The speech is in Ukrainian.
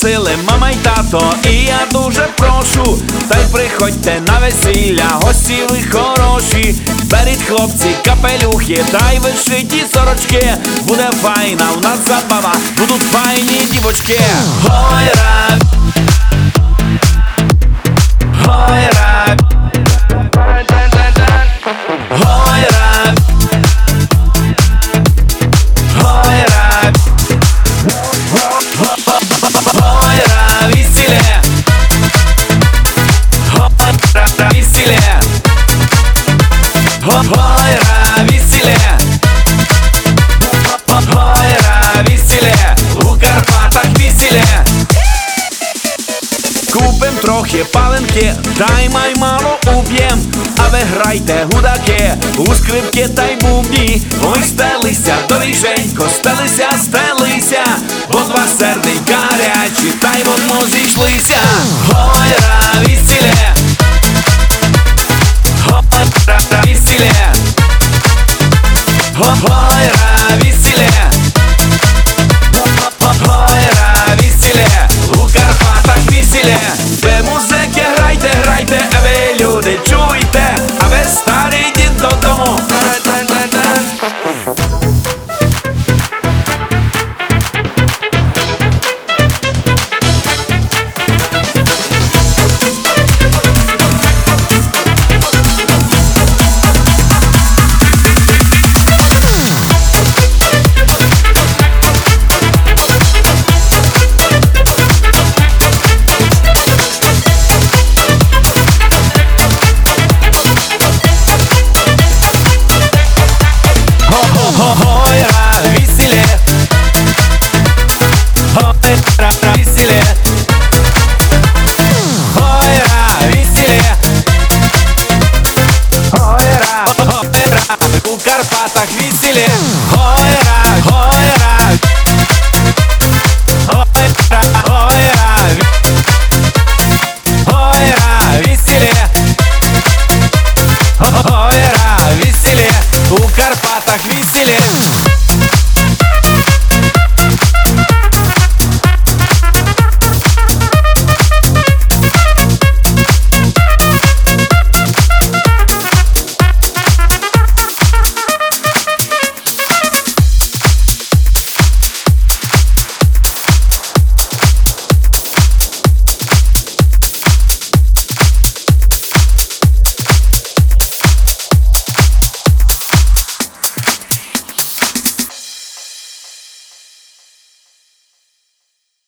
запросили мама й тато, і я дуже прошу, та й приходьте на весілля, гості ви хороші. Беріть, хлопці, капелюхи, та й вишиті сорочки. Буде файна в нас забава, будуть файні дівочки. Ой, рай, ой, рай, ой, рай, ой, рай, ой, рай, весілля, ой, весілля, ой, рай, весілля, ой, рай, весілля, у Карпатах весілля. Купим трохи паленки, та й майману уб'єм. А ви грайте, гудаки, у скрипки та й бубні. Ой, стелися, доріженько, стелися, стелися, бо два серденька гарячі, та й в одну зійшлися. Ой, рай, весілля, ой, рай, весілля, ой, рай, весілля, ой, рай, весілля, у Карпатах весілля. Ви музики грайте, грайте, а ви люди чуйте, а ви старі йдіть додому. Ой, рай, весілля, ой, рай, весілля, ой, рай, весілля, ой, рай, у Карпатах весілля, ой, рай, ой, рай, ой, рай, ой, рай, ой, рай, весілля, ой, рай, весілля, у Карпатах весілля.